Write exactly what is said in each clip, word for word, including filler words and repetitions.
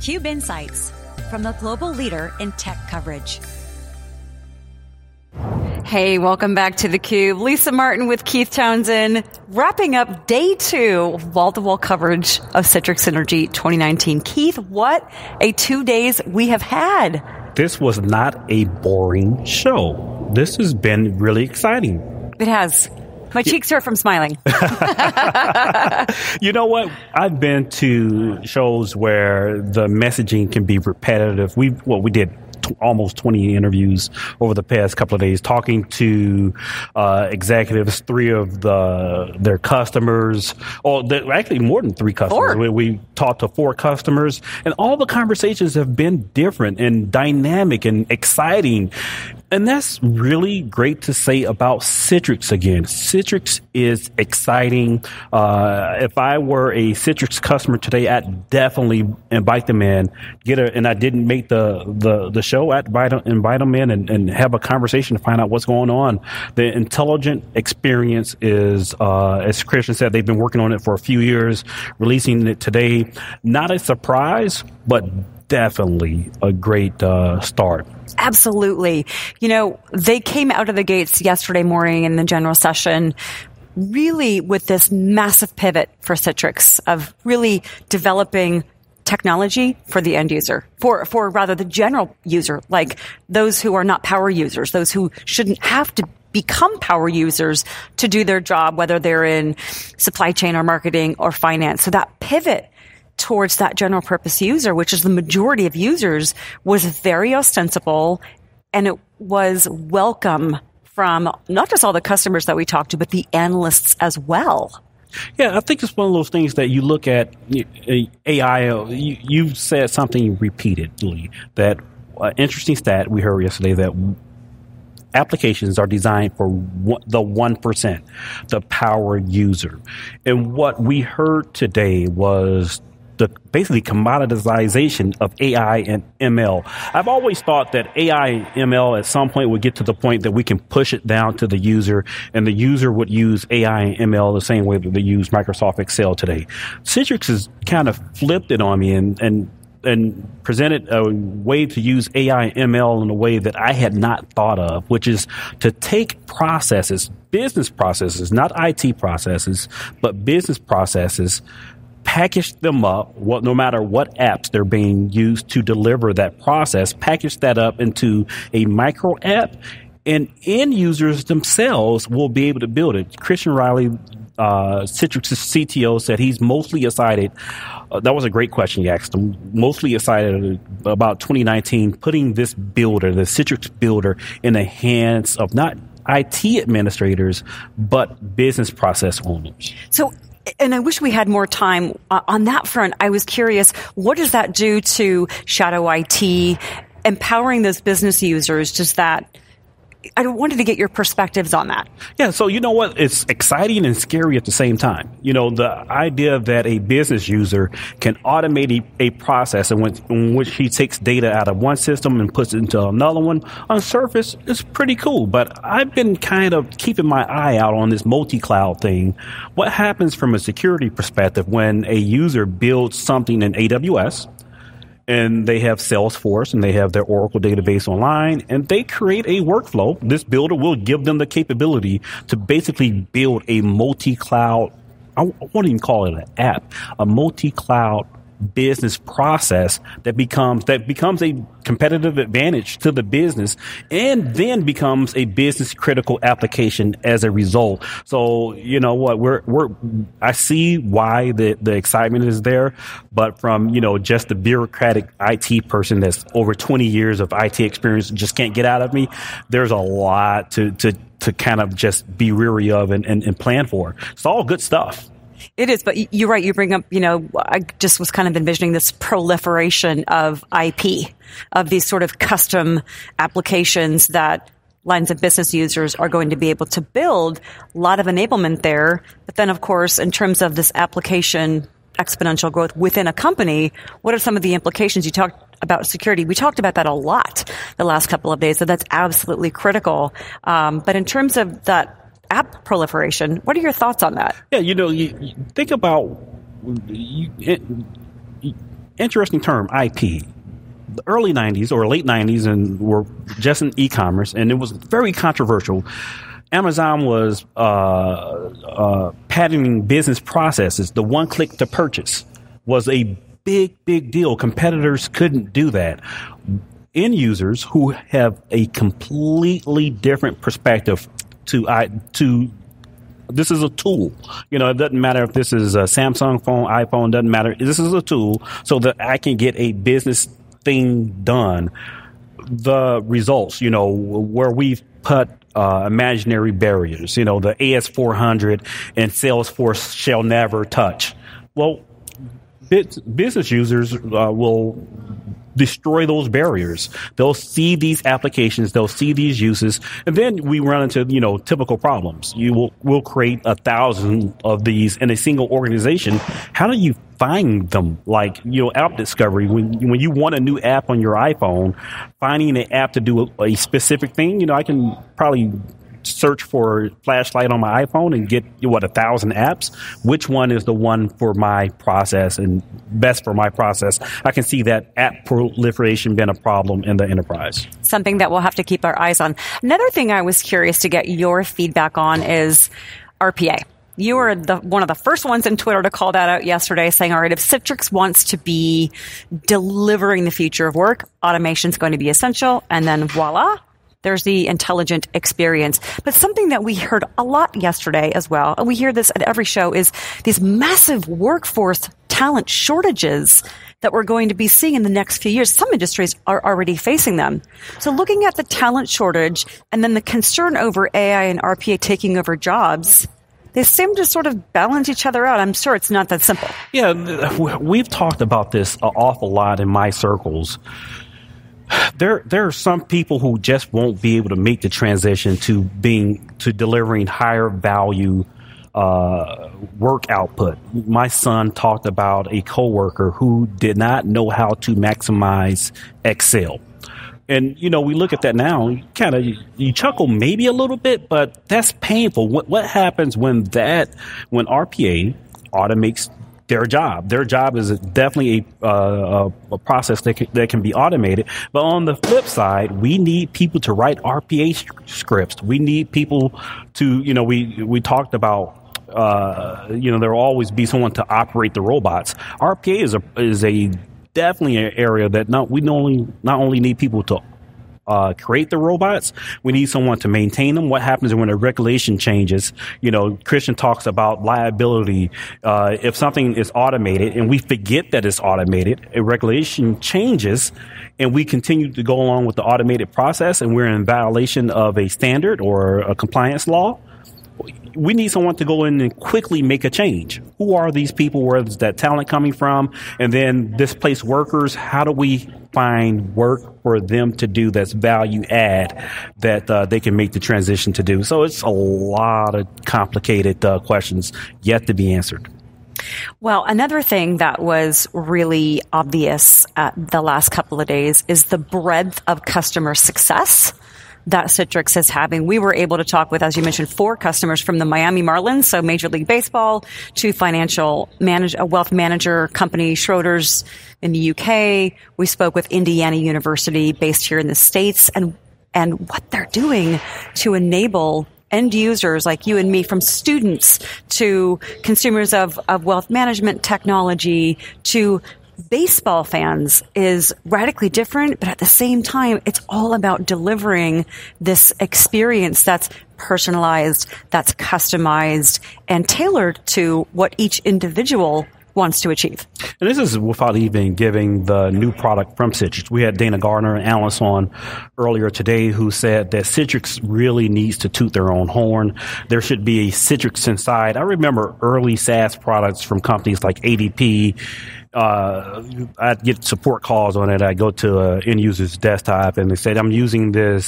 Cube Insights from the global leader in tech coverage. Hey, welcome back to theCUBE. Lisa Martin with Keith Townsend, wrapping up day two of wall-to-wall coverage of Citrix Synergy twenty nineteen. Keith, what a two days we have had. This was not a boring show. This has been really exciting. It has. My cheeks hurt from smiling. You know what? I've been to shows where the messaging can be repetitive. We well, we did t- almost twenty interviews over the past couple of days, talking to uh, executives, three of the their customers, or actually more than three customers. We, we talked to four customers, and all the conversations have been different and dynamic and exciting. And that's really great to say about Citrix again. Citrix is exciting. Uh, if I were a Citrix customer today, I'd definitely invite them in. Get a, and I didn't make the, the, the show, I'd invite, invite them in and, and have a conversation to find out what's going on. The intelligent experience is, uh, as Christian said, they've been working on it for a few years, releasing it today. Not a surprise, but definitely a great uh, start. Absolutely. You know, they came out of the gates yesterday morning in the general session really with this massive pivot for Citrix of really developing technology for the end user, for for rather the general user, like those who are not power users, those who shouldn't have to become power users to do their job, whether they're in supply chain or marketing or finance. So that pivot towards that general purpose user, which is the majority of users, was very ostensible, and it was welcome from not just all the customers that we talked to, but the analysts as well. Yeah, I think it's one of those things that you look at A I, you've said something repeatedly, that uh, interesting stat we heard yesterday that applications are designed for the one percent, the power user. And what we heard today was the basically commoditization of A I and M L. I've always thought that A I and M L at some point would get to the point that we can push it down to the user, and the user would use A I and M L the same way that they use Microsoft Excel today. Citrix has kind of flipped it on me and, and and presented a way to use A I and M L in a way that I had not thought of, which is to take processes, business processes, not I T processes, but business processes, package them up, what, no matter what apps they're being used to deliver that process, package that up into a micro app, and end users themselves will be able to build it. Christian Riley, Uh, Citrix's C T O, said he's mostly excited. Uh, that was a great question you asked him. Mostly excited about twenty nineteen, putting this builder, the Citrix builder, in the hands of not I T administrators, but business process owners. So, and I wish we had more time uh, on that front. I was curious, what does that do to shadow I T, empowering those business users? Does that... I wanted to get your perspectives on that. Yeah, so you know what? It's exciting and scary at the same time. You know, the idea that a business user can automate a process in which, in which he takes data out of one system and puts it into another one on surface is pretty cool. But I've been kind of keeping my eye out on this multi-cloud thing. What happens from a security perspective when a user builds something in A W S? And they have Salesforce, and they have their Oracle database online, and they create a workflow. This builder will give them the capability to basically build a multi-cloud, I won't even call it an app, a multi-cloud business process that becomes that becomes a competitive advantage to the business, and then becomes a business critical application as a result. So you know what, we're we're I see why the the excitement is there, but from you know just the bureaucratic I T person that's over twenty years of I T experience just can't get out of me. There's a lot to to to kind of just be weary of and and, and plan for. It's all good stuff. It is, but you're right. You bring up, you know, I just was kind of envisioning this proliferation of I P, of these sort of custom applications that lines of business users are going to be able to build. A lot of enablement there. But then, of course, in terms of this application exponential growth within a company, what are some of the implications? You talked about security. We talked about that a lot the last couple of days, so that's absolutely critical. Um, but in terms of that app proliferation, what are your thoughts on that? Yeah, you know, you, you think about you, it, you, interesting term, I P. The early nineties or late nineties and were just in e-commerce, and it was very controversial. Amazon was uh, uh, patenting business processes. The one-click to purchase was a big, big deal. Competitors couldn't do that. End users who have a completely different perspective to I, to this is a tool. You know, it doesn't matter if this is a Samsung phone, iPhone, doesn't matter. This is a tool so that I can get a business thing done. The results, you know, where we've put uh, imaginary barriers, you know, the A S four hundred and Salesforce shall never touch. Well, business users uh, will destroy those barriers. They'll see these applications, they'll see these uses, and then we run into, you know, typical problems. You will will create a thousand of these in a single organization. How do you find them? Like, you know, app discovery. When when you want a new app on your iPhone, finding an app to do a, a specific thing, you know, I can probably search for flashlight on my iPhone and get, what, a thousand apps? Which one is the one for my process and best for my process? I can see that app proliferation been a problem in the enterprise. Something that we'll have to keep our eyes on. Another thing I was curious to get your feedback on is R P A. You were the, one of the first ones in Twitter to call that out yesterday, saying, all right, if Citrix wants to be delivering the future of work, automation is going to be essential, and then voila, there's the intelligent experience. But something that we heard a lot yesterday as well, and we hear this at every show, is these massive workforce talent shortages that we're going to be seeing in the next few years. Some industries are already facing them. So looking at the talent shortage and then the concern over A I and R P A taking over jobs, they seem to sort of balance each other out. I'm sure it's not that simple. Yeah, we've talked about this an awful lot in my circles. There, there are some people who just won't be able to make the transition to being to delivering higher value uh, work output. My son talked about a coworker who did not know how to maximize Excel. And, you know, we look at that now, kind of, you, you chuckle maybe a little bit, but that's painful. What, what happens when that, when R P A automates their job? Their job is definitely a, uh, a process that can, that can be automated. But on the flip side, we need people to write R P A scripts. We need people to, you know, we, we talked about, uh, you know, there will always be someone to operate the robots. R P A is a, is a definitely an area that not, we not only, not only need people to Uh, create the robots. We need someone to maintain them. What happens when a regulation changes? You know, Christian talks about liability. Uh, if something is automated and we forget that it's automated, a regulation changes and we continue to go along with the automated process and we're in violation of a standard or a compliance law, we need someone to go in and quickly make a change. Who are these people? Where is that talent coming from? And then displaced workers, how do we find work for them to do that's value add that uh, they can make the transition to do? So it's a lot of complicated uh, questions yet to be answered. Well, another thing that was really obvious uh, the last couple of days is the breadth of customer success that Citrix is having. We were able to talk with, as you mentioned, four customers from the Miami Marlins, so Major League Baseball, to financial manage, a wealth manager company, Schroders in the U K. We spoke with Indiana University based here in the States, and and what they're doing to enable end users like you and me, from students to consumers of, of wealth management technology to baseball fans, is radically different, but at the same time, it's all about delivering this experience that's personalized, that's customized, and tailored to what each individual wants to achieve. And this is without even giving the new product from Citrix. We had Dana Gardner and Alice on earlier today who said that Citrix really needs to toot their own horn. There should be a Citrix inside. I remember early SaaS products from companies like A D P. Uh, I'd get support calls on it. I go to an end user's desktop and they said, I'm using this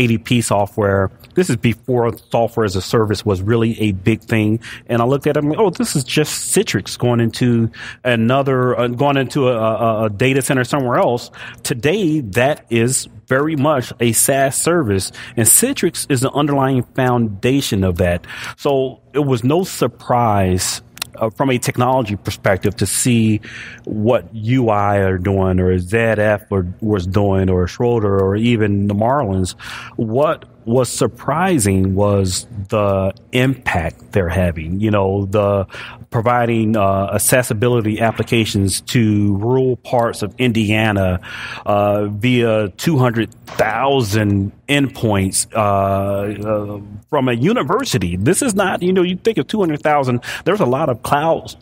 A D P software. This is before software as a service was really a big thing. And I looked at it and, oh, this is just Citrix going into another, uh, going into a, a, a data center somewhere else. Today, that is very much a SaaS service, and Citrix is the underlying foundation of that. So it was no surprise uh, from a technology perspective to see what U I are doing or Z F or was doing or Schroeder or even the Marlins. What was surprising was the impact they're having, you know, the providing uh, accessibility applications to rural parts of Indiana uh, via two hundred thousand endpoints uh, uh, from a university. This is not, you know, you think of two hundred thousand, there's a lot of clouds.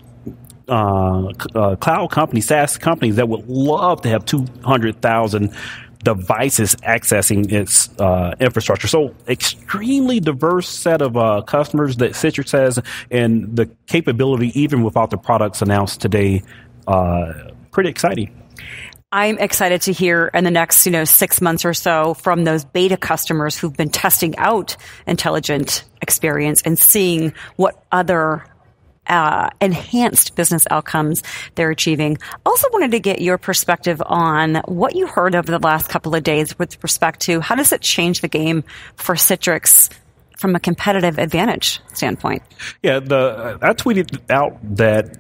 Uh, uh, cloud companies, SaaS companies that would love to have two hundred thousand devices accessing its uh, infrastructure. So extremely diverse set of uh, customers that Citrix has, and the capability, even without the products announced today, uh, pretty exciting. I'm excited to hear in the next, you know, six months or so from those beta customers who've been testing out Intelligent Experience and seeing what other Uh, enhanced business outcomes they're achieving. Also wanted to get your perspective on what you heard over the last couple of days with respect to how does it change the game for Citrix from a competitive advantage standpoint? Yeah, the I tweeted out that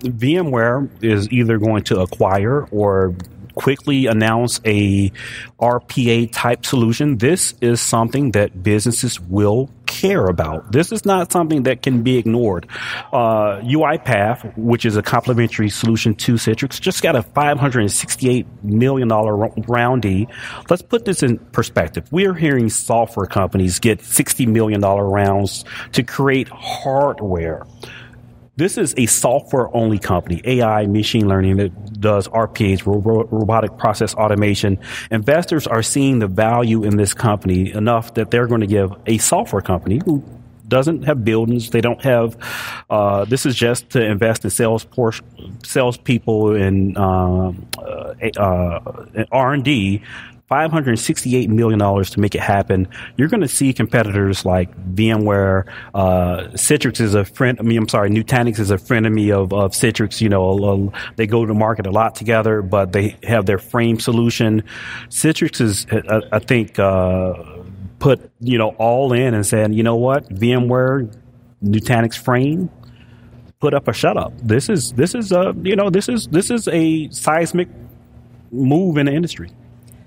VMware is either going to acquire or quickly announce a R P A type solution. This is something that businesses will care about. This is not something that can be ignored. Uh, UiPath, which is a complementary solution to Citrix, just got a five hundred sixty-eight million dollars roundie. Let's put this in perspective. We are hearing software companies get sixty million dollars rounds to create hardware. This is a software-only company, A I, machine learning, that does R P As, ro- robotic process automation. Investors are seeing the value in this company enough that they're going to give a software company who doesn't have buildings, they don't have, uh, this is just to invest in sales, por- sales people and uh, uh, R and D, five hundred sixty-eight million dollars to make it happen. You're going to see competitors like VMware, uh, Citrix is a friend, I mean, I'm sorry, Nutanix is a frenemy of, of Citrix. You know, they go to market a lot together, but they have their frame solution. Citrix is, I, I think, uh, put, you know, all in and said, you know what, VMware, Nutanix frame, put up or shut up. This is, this is a, you know, this is, this is a seismic move in the industry.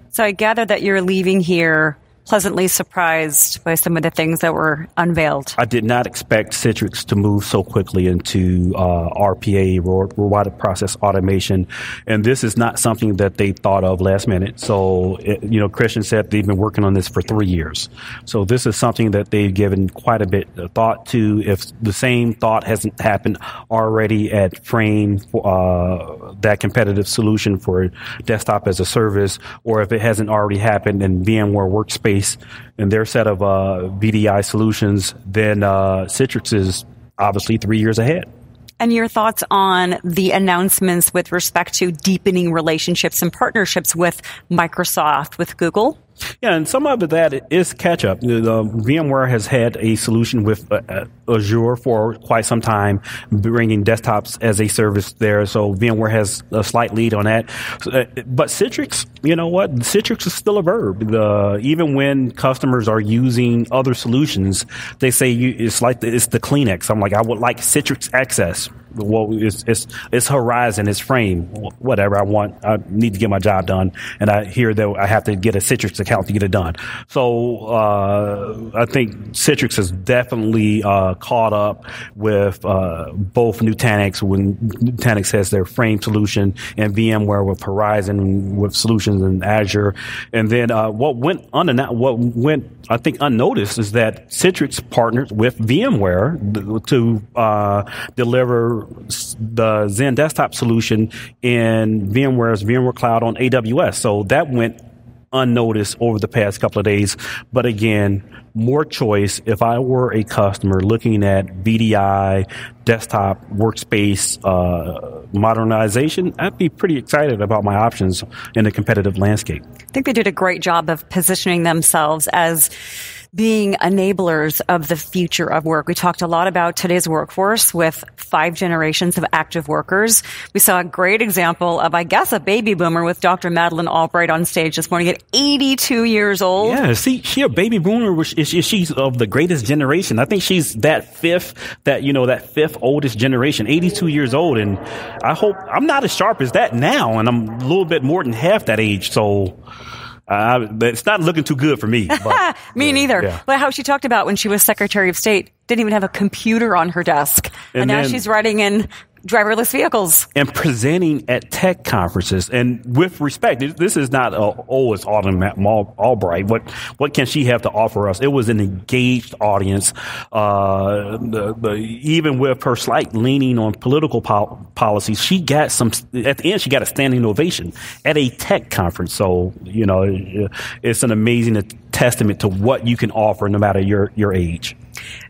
So I gather that you're leaving here pleasantly surprised by some of the things that were unveiled. I did not expect Citrix to move so quickly into uh, R P A, robotic process automation, and this is not something that they thought of last minute. So, it, you know, Christian said they've been working on this for three years. So this is something that they've given quite a bit of thought to. If the same thought hasn't happened already at Frame, uh, that competitive solution for desktop as a service, or if it hasn't already happened in VMware Workspace and their set of uh, V D I solutions, then uh, Citrix is obviously three years ahead. And your thoughts on the announcements with respect to deepening relationships and partnerships with Microsoft, with Google? Yeah, and some of that is catch-up. You know, VMware has had a solution with uh, Azure for quite some time, bringing desktops as a service there, so VMware has a slight lead on that. But Citrix, you know what? Citrix is still a verb. The, even when customers are using other solutions, they say you, it's like the, it's the Kleenex. I'm like, I would like Citrix Access. Well, it's, it's, it's Horizon, it's Frame, whatever I want. I need to get my job done, and I hear that I have to get a Citrix account to get it done. So uh, I think Citrix has definitely uh, caught up with uh, both Nutanix, when Nutanix has their Frame solution, and VMware with Horizon, with solutions in Azure. And then uh, what went unannounced, what went, I think, unnoticed is that Citrix partnered with VMware to uh, deliver the Zen desktop solution in VMware's VMware Cloud on A W S. So that went unnoticed over the past couple of days. But again, more choice. If I were a customer looking at V D I, desktop, workspace, uh, modernization, I'd be pretty excited about my options in the competitive landscape. I think they did a great job of positioning themselves as being enablers of the future of work. We talked a lot about today's workforce with five generations of active workers. We saw a great example of, I guess, a baby boomer with Doctor Madeleine Albright on stage this morning at eighty-two years old. Yeah, see, she a baby boomer, which is, she's of the greatest generation. I think she's that fifth, that, you know, that fifth oldest generation, eighty-two years old. And I hope, I'm not as sharp as that now, and I'm a little bit more than half that age, so... Uh, it's not looking too good for me. But, me yeah, neither. Yeah. But how she talked about when she was Secretary of State, didn't even have a computer on her desk. And, and now then, she's riding in driverless vehicles. And presenting at tech conferences. And with respect, this is not, a, oh, it's Albright. What what can she have to offer us? It was an engaged audience. Uh, the, the, even with her slight leaning on political po- policies, she got some, at the end, she got a standing ovation at a tech conference. So, you know, it, it's an amazing testament to what you can offer no matter your, your age.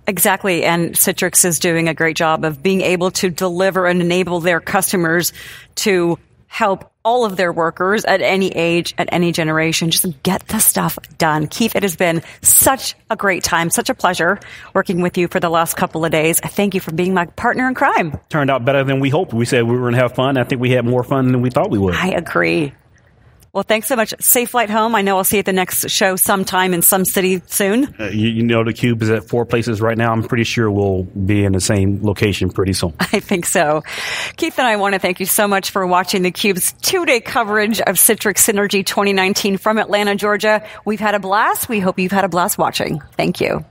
Exactly. And Citrix is doing a great job of being able to deliver and enable their customers to help all of their workers at any age, at any generation. Just get the stuff done. Keith, it has been such a great time, such a pleasure working with you for the last couple of days. Thank you for being my partner in crime. Turned out better than we hoped. We said we were going to have fun. I think we had more fun than we thought we would. I agree. Well, thanks so much. Safe flight home. I know I'll see you at the next show sometime in some city soon. Uh, you, you know, theCUBE is at four places right now. I'm pretty sure we'll be in the same location pretty soon. I think so. Keith and I want to thank you so much for watching theCUBE's two-day coverage of Citrix Synergy twenty nineteen from Atlanta, Georgia. We've had a blast. We hope you've had a blast watching. Thank you.